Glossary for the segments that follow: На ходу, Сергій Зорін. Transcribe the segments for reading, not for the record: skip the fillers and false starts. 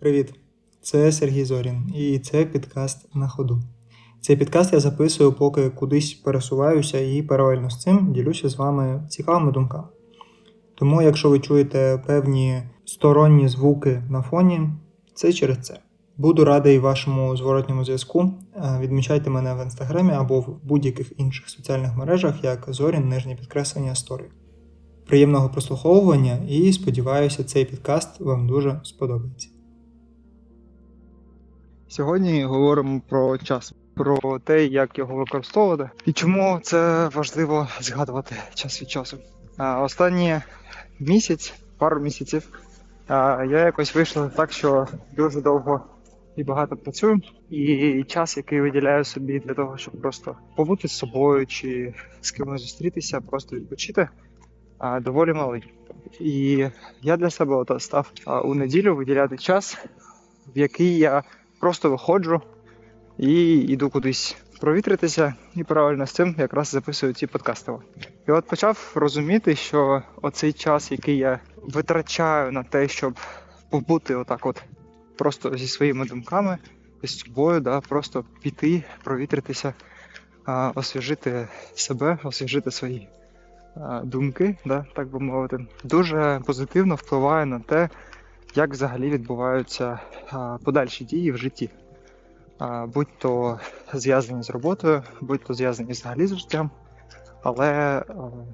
Привіт! Це Сергій Зорін і це підкаст «На ходу». Цей підкаст я записую, поки кудись пересуваюся і паралельно з цим ділюся з вами цікавими думками. Тому, якщо ви чуєте певні сторонні звуки на фоні, це через це. Буду радий вашому зворотньому зв'язку. Відмічайте мене в Інстаграмі або в будь-яких інших соціальних мережах, як Зорін, _story. Приємного прослуховування і сподіваюся, цей підкаст вам дуже сподобається. Сьогодні говоримо про час, про те, як його використовувати і чому це важливо згадувати час від часу. Останній місяць, пару місяців, я якось вийшла так, що дуже довго і багато працюю, і час, який виділяю собі для того, щоб просто побути з собою чи з кимось зустрітися, просто відпочити, доволі малий. І я для себе став у неділю виділяти час, в який я просто виходжу і йду кудись провітритися, і паралельно з цим якраз записую ці подкасти. І от почав розуміти, що оцей час, який я витрачаю на те, щоб побути отак от просто зі своїми думками, з собою, просто піти, провітритися, освіжити себе, освіжити свої думки, так би мовити, дуже позитивно впливає на те, як взагалі відбуваються подальші дії в житті. Будь-то зв'язані з роботою, будь-то зв'язані взагалі з життям. Але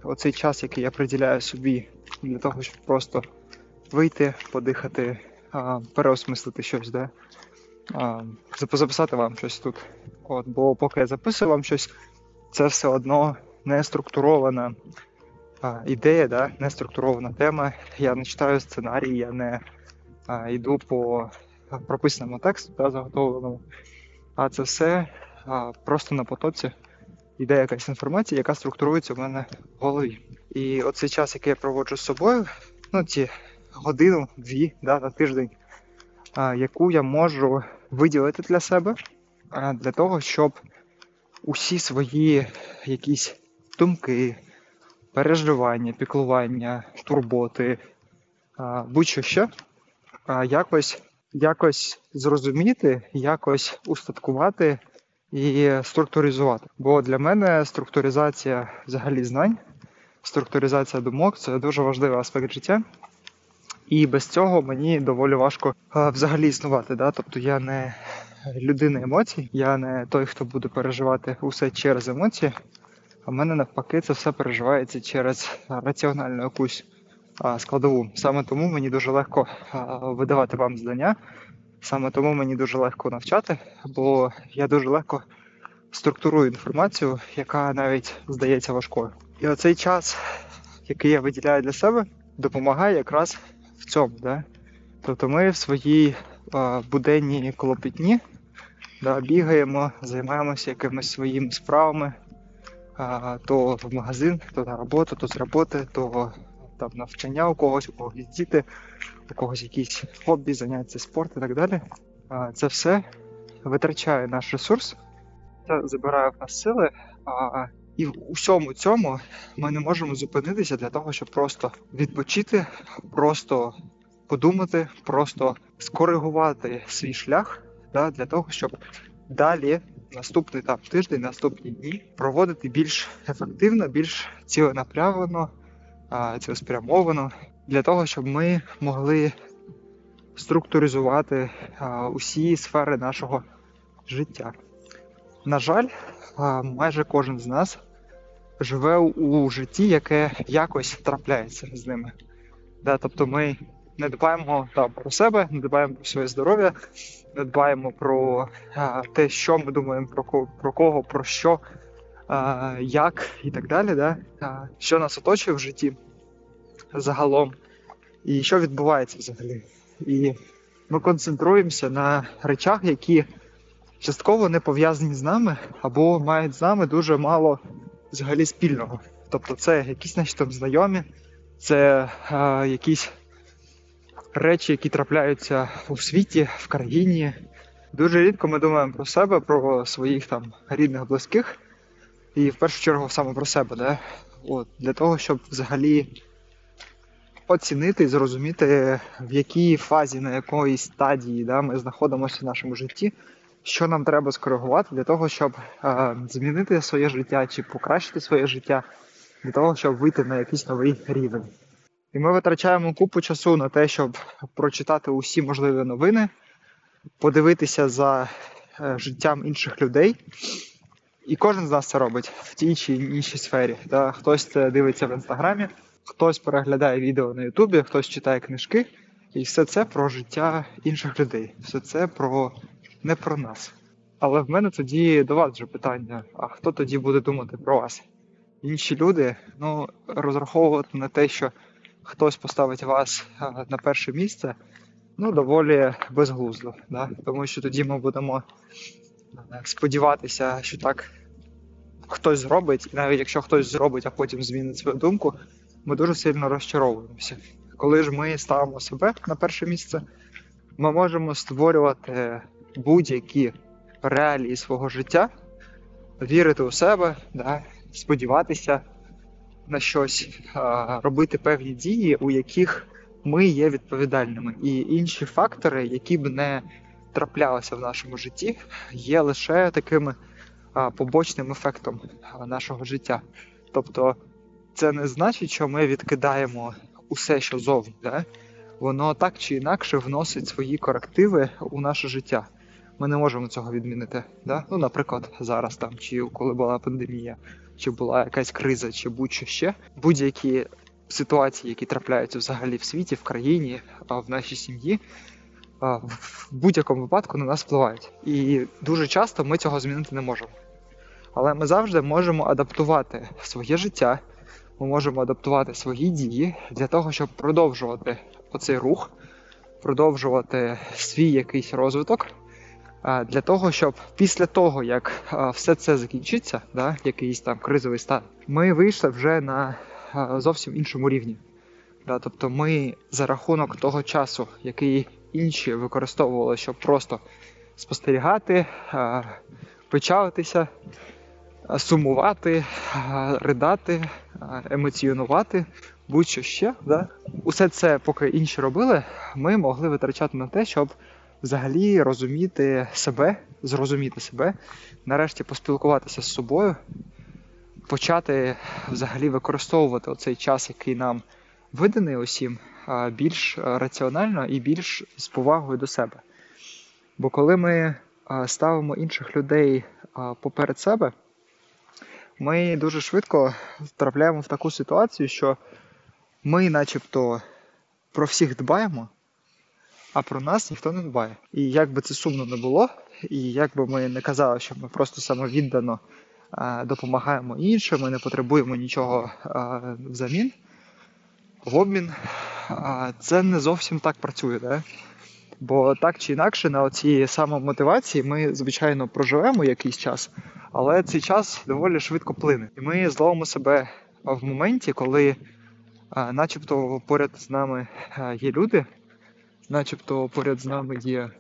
оцей час, який я приділяю собі для того, щоб просто вийти, подихати, переосмислити щось, записати вам щось тут. Бо поки я записую вам щось, це все одно не структурована ідея, не структурована тема. Я не читаю сценарій, я не йду по прописаному тексту, заготовленому. А це все просто на потоці. Йде якась інформація, яка структурується в мене в голові. І оцей час, який я проводжу з собою, ці годину-дві на тиждень, яку я можу виділити для себе, для того, щоб усі свої якісь думки, переживання, піклування, турботи, будь-що ще, якось зрозуміти, якось устаткувати і структуризувати. Бо для мене структуризація взагалі знань, структуризація думок – це дуже важливий аспект життя. І без цього мені доволі важко взагалі існувати. Тобто я не людина емоцій, я не той, хто буде переживати усе через емоції. А в мене навпаки це все переживається через раціональну якусь складову. Саме тому мені дуже легко видавати вам завдання. Саме тому мені дуже легко навчати, бо я дуже легко структурую інформацію, яка навіть здається важкою. І оцей час, який я виділяю для себе, допомагає якраз в цьому. Тобто ми в своїй буденній клопітні бігаємо, займаємося якимись своїми справами, то в магазин, то на роботу, то з роботи, то там навчання у когось діти, у когось якісь хобі, заняття, спорт і так далі. Це все витрачає наш ресурс, це забирає в нас сили, і в усьому цьому ми не можемо зупинитися для того, щоб просто відпочити, просто подумати, просто скоригувати свій шлях, для того, щоб далі наступний тиждень, наступні дні проводити більш ефективно, більш ціленапрямлено, цілеспрямовано, для того, щоб ми могли структуризувати усі сфери нашого життя. На жаль, майже кожен з нас живе у житті, яке якось трапляється з ними. Тобто ми не дбаємо про себе, не дбаємо про своє здоров'я, не дбаємо про те, що ми думаємо, про кого, про що, як і так далі, що нас оточує в житті загалом і що відбувається взагалі. І ми концентруємося на речах, які частково не пов'язані з нами або мають з нами дуже мало взагалі спільного. Тобто це якісь наші там знайомі, це якісь речі, які трапляються у світі, в країні. Дуже рідко ми думаємо про себе, про своїх там рідних, близьких. І в першу чергу саме про себе, для того, щоб взагалі оцінити і зрозуміти, в якій фазі, на якій стадії ми знаходимося в нашому житті, що нам треба скоригувати для того, щоб змінити своє життя чи покращити своє життя, для того, щоб вийти на якийсь новий рівень. І ми витрачаємо купу часу на те, щоб прочитати усі можливі новини, подивитися за життям інших людей. І кожен з нас це робить в тій чи іншій сфері. Хтось це дивиться в Інстаграмі, хтось переглядає відео на Ютубі, хтось читає книжки. І все це про життя інших людей. Все це не про нас. Але в мене тоді до вас вже питання. А хто тоді буде думати про вас? Інші люди, розраховувати на те, що хтось поставить вас на перше місце, доволі безглуздо. Тому що тоді ми будемо сподіватися, що так хтось зробить. І навіть якщо хтось зробить, а потім змінить свою думку, ми дуже сильно розчаровуємося. Коли ж ми ставимо себе на перше місце, ми можемо створювати будь-які реалії свого життя, вірити у себе, сподіватися на щось, робити певні дії, у яких ми є відповідальними. І інші фактори, які б не траплялися в нашому житті, є лише таким побочним ефектом нашого життя. Тобто це не значить, що ми відкидаємо усе, що зовні. Воно так чи інакше вносить свої корективи у наше життя. Ми не можемо цього відмінити. Наприклад, зараз, чи коли була пандемія, чи була якась криза, чи будь-що ще. Будь-які ситуації, які трапляються взагалі в світі, в країні, в нашій сім'ї, в будь-якому випадку на нас впливають. І дуже часто ми цього змінити не можемо. Але ми завжди можемо адаптувати своє життя, ми можемо адаптувати свої дії для того, щоб продовжувати оцей рух, продовжувати свій якийсь розвиток, для того, щоб після того, як все це закінчиться, якийсь кризовий стан, ми вийшли вже на зовсім іншому рівні. Тобто ми за рахунок того часу, який інші використовували, щоб просто спостерігати, печалитися, сумувати, ридати, емоціонувати, будь-що ще. Усе це, поки інші робили, ми могли витрачати на те, щоб взагалі розуміти себе, зрозуміти себе, нарешті поспілкуватися з собою, почати взагалі використовувати оцей час, який нам виданий усім, більш раціонально і більш з повагою до себе. Бо коли ми ставимо інших людей поперед себе, ми дуже швидко втрапляємо в таку ситуацію, що ми начебто про всіх дбаємо, а про нас ніхто не дбає. І як би це сумно не було, і як би ми не казали, що ми просто самовіддано допомагаємо іншим, ми не потребуємо нічого взамін, в обмін, це не зовсім так працює. Бо так чи інакше на цій самомотивації ми, звичайно, проживемо якийсь час, але цей час доволі швидко плине. І ми зловимо себе в моменті, коли начебто поряд з нами є люди, начебто поряд з нами є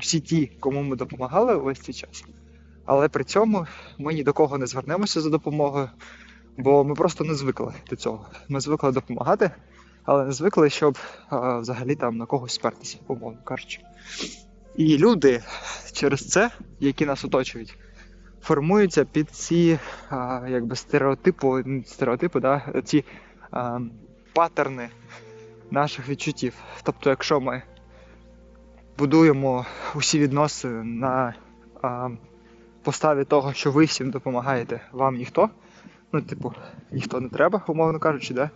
всі ті, кому ми допомагали весь цей час. Але при цьому ми ні до кого не звернемося за допомогою, бо ми просто не звикли до цього. Ми звикли допомагати, але не звикли, щоб взагалі на когось спертися, умовно кажучи. І люди через це, які нас оточують, формуються під ці ці паттерни наших відчуттів. Тобто, якщо ми будуємо усі відносини на поставі того, що ви всім допомагаєте, вам ніхто, ніхто не треба, умовно кажучи,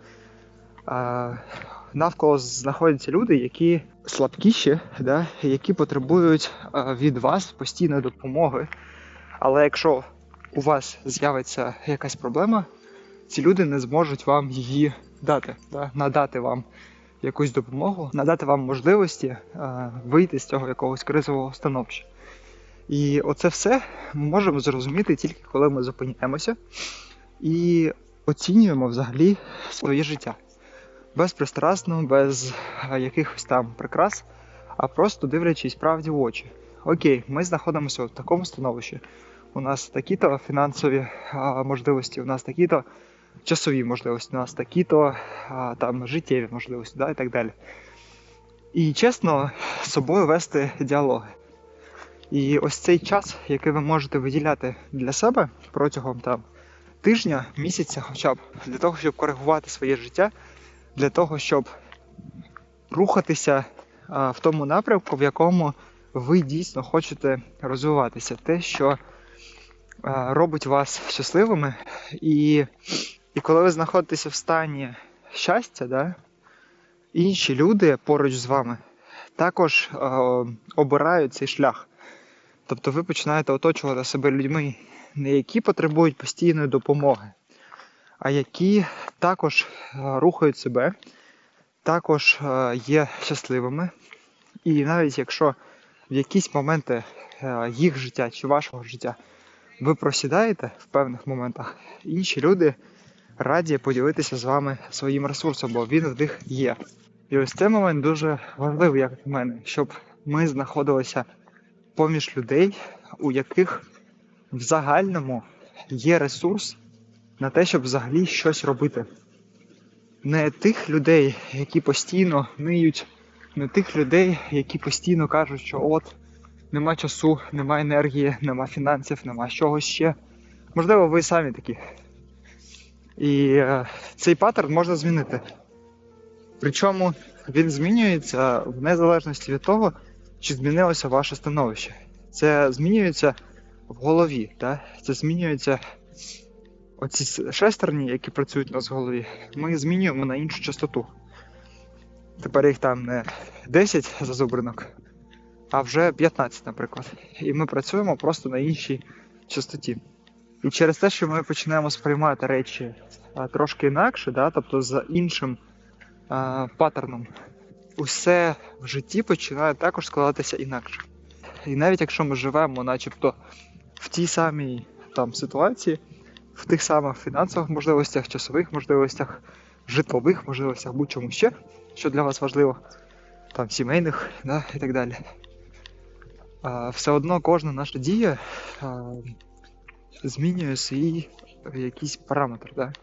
навколо знаходяться люди, які слабкіші, які потребують від вас постійної допомоги. Але якщо у вас з'явиться якась проблема, ці люди не зможуть вам її дати, надати вам якусь допомогу, надати вам можливості вийти з цього якогось кризового становища. І оце все ми можемо зрозуміти тільки коли ми зупиняємося і оцінюємо взагалі своє життя. Безпристрасно, без якихось прикрас, а просто дивлячись правді в очі. Окей, ми знаходимося в такому становищі, у нас такі-то фінансові можливості, у нас такі-то часові можливості у нас такі-то, там життєві можливості, да, і так далі. І чесно з собою вести діалоги. І ось цей час, який ви можете виділяти для себе протягом там тижня, місяця хоча б, для того, щоб коригувати своє життя, для того, щоб рухатися в тому напрямку, в якому ви дійсно хочете розвиватися. Те, що робить вас щасливими. І коли ви знаходитеся в стані щастя, да, інші люди поруч з вами також обирають цей шлях. Тобто ви починаєте оточувати себе людьми, не які потребують постійної допомоги, а які також рухають себе, також є щасливими. І навіть якщо в якісь моменти їх життя чи вашого життя ви просідаєте в певних моментах, інші люди раді поділитися з вами своїм ресурсом, бо він в них є. І ось цей момент дуже важливий, як для мене, щоб ми знаходилися поміж людей, у яких в загальному є ресурс на те, щоб взагалі щось робити. Не тих людей, які постійно ниють, не тих людей, які постійно кажуть, що от, нема часу, нема енергії, нема фінансів, нема чогось ще. Можливо, ви самі такі. І цей паттерн можна змінити. Причому він змінюється в незалежності від того, чи змінилося ваше становище. Це змінюється в голові, так? Це змінюється оці шестерні, які працюють у нас в голові, ми змінюємо на іншу частоту. Тепер їх там не 10 зазубринок, а вже 15, наприклад. І ми працюємо просто на іншій частоті. І через те, що ми починаємо сприймати речі трошки інакше, да? Тобто за іншим паттерном, усе в житті починає також складатися інакше. І навіть якщо ми живемо начебто в тій самій там ситуації, в тих самих фінансових можливостях, часових можливостях, житлових можливостях, будь-чому ще, що для вас важливо, там сімейних, да, і так далі. Все одно кожна наша дія змінює свій якийсь параметр. Да?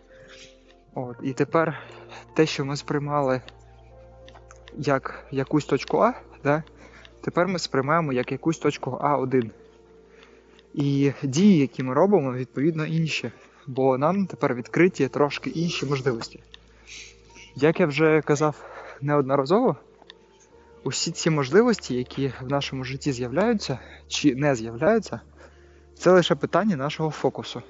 От, і тепер те, що ми сприймали як якусь точку А, да? Тепер ми сприймаємо як якусь точку А1. І дії, які ми робимо, відповідно інші, бо нам тепер відкриті трошки інші можливості. Як я вже казав неодноразово, усі ці можливості, які в нашому житті з'являються чи не з'являються, це лише питання нашого фокусу.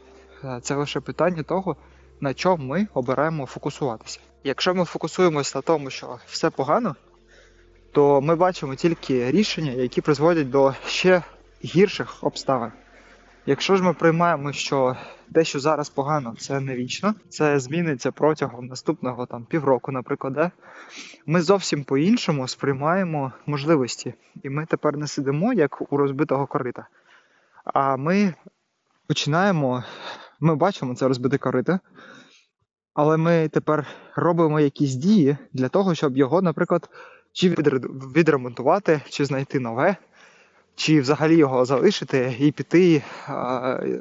Це лише питання того, на чому ми обираємо фокусуватися. Якщо ми фокусуємося на тому, що все погано, то ми бачимо тільки рішення, які призводять до ще гірших обставин. Якщо ж ми приймаємо, що те, що зараз погано, це не вічно, це зміниться протягом наступного там, півроку, наприклад, да? Ми зовсім по-іншому сприймаємо можливості. І ми тепер не сидимо, як у розбитого корита, а ми починаємо, ми бачимо це розбите корито, але ми тепер робимо якісь дії для того, щоб його, наприклад, чи відремонтувати, чи знайти нове, чи взагалі його залишити і піти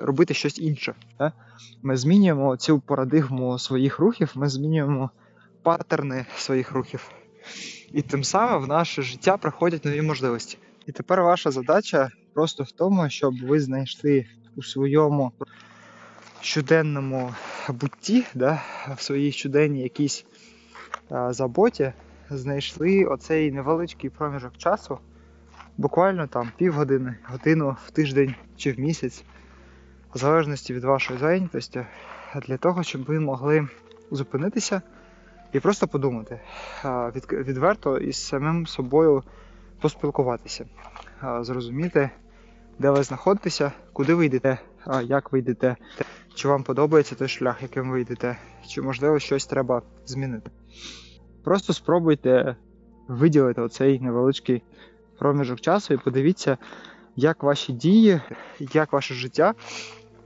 робити щось інше. Да? Ми змінюємо цю парадигму своїх рухів, ми змінюємо паттерни своїх рухів. І тим самим в наше життя приходять нові можливості. І тепер ваша задача просто в тому, щоб ви знайшли у своєму щоденному бутті, да? В своїй щоденній якійсь заботі, знайшли оцей невеличкий проміжок часу, буквально там півгодини, годину в тиждень чи в місяць, в залежності від вашої зайнятості, для того, щоб ви могли зупинитися і просто подумати, відверто із самим собою поспілкуватися, зрозуміти, де ви знаходитеся, куди ви йдете, як ви йдете, чи вам подобається той шлях, яким ви йдете, чи, можливо, щось треба змінити. Просто спробуйте виділити оцей невеличкий проміжок часу і подивіться, як ваші дії, як ваше життя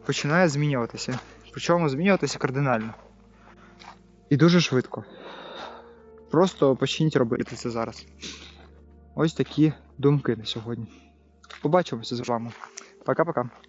починає змінюватися. Причому змінюватися кардинально. І дуже швидко. Просто почніть робити це зараз. Ось такі думки на сьогодні. Побачимося з вами. Пока-пока.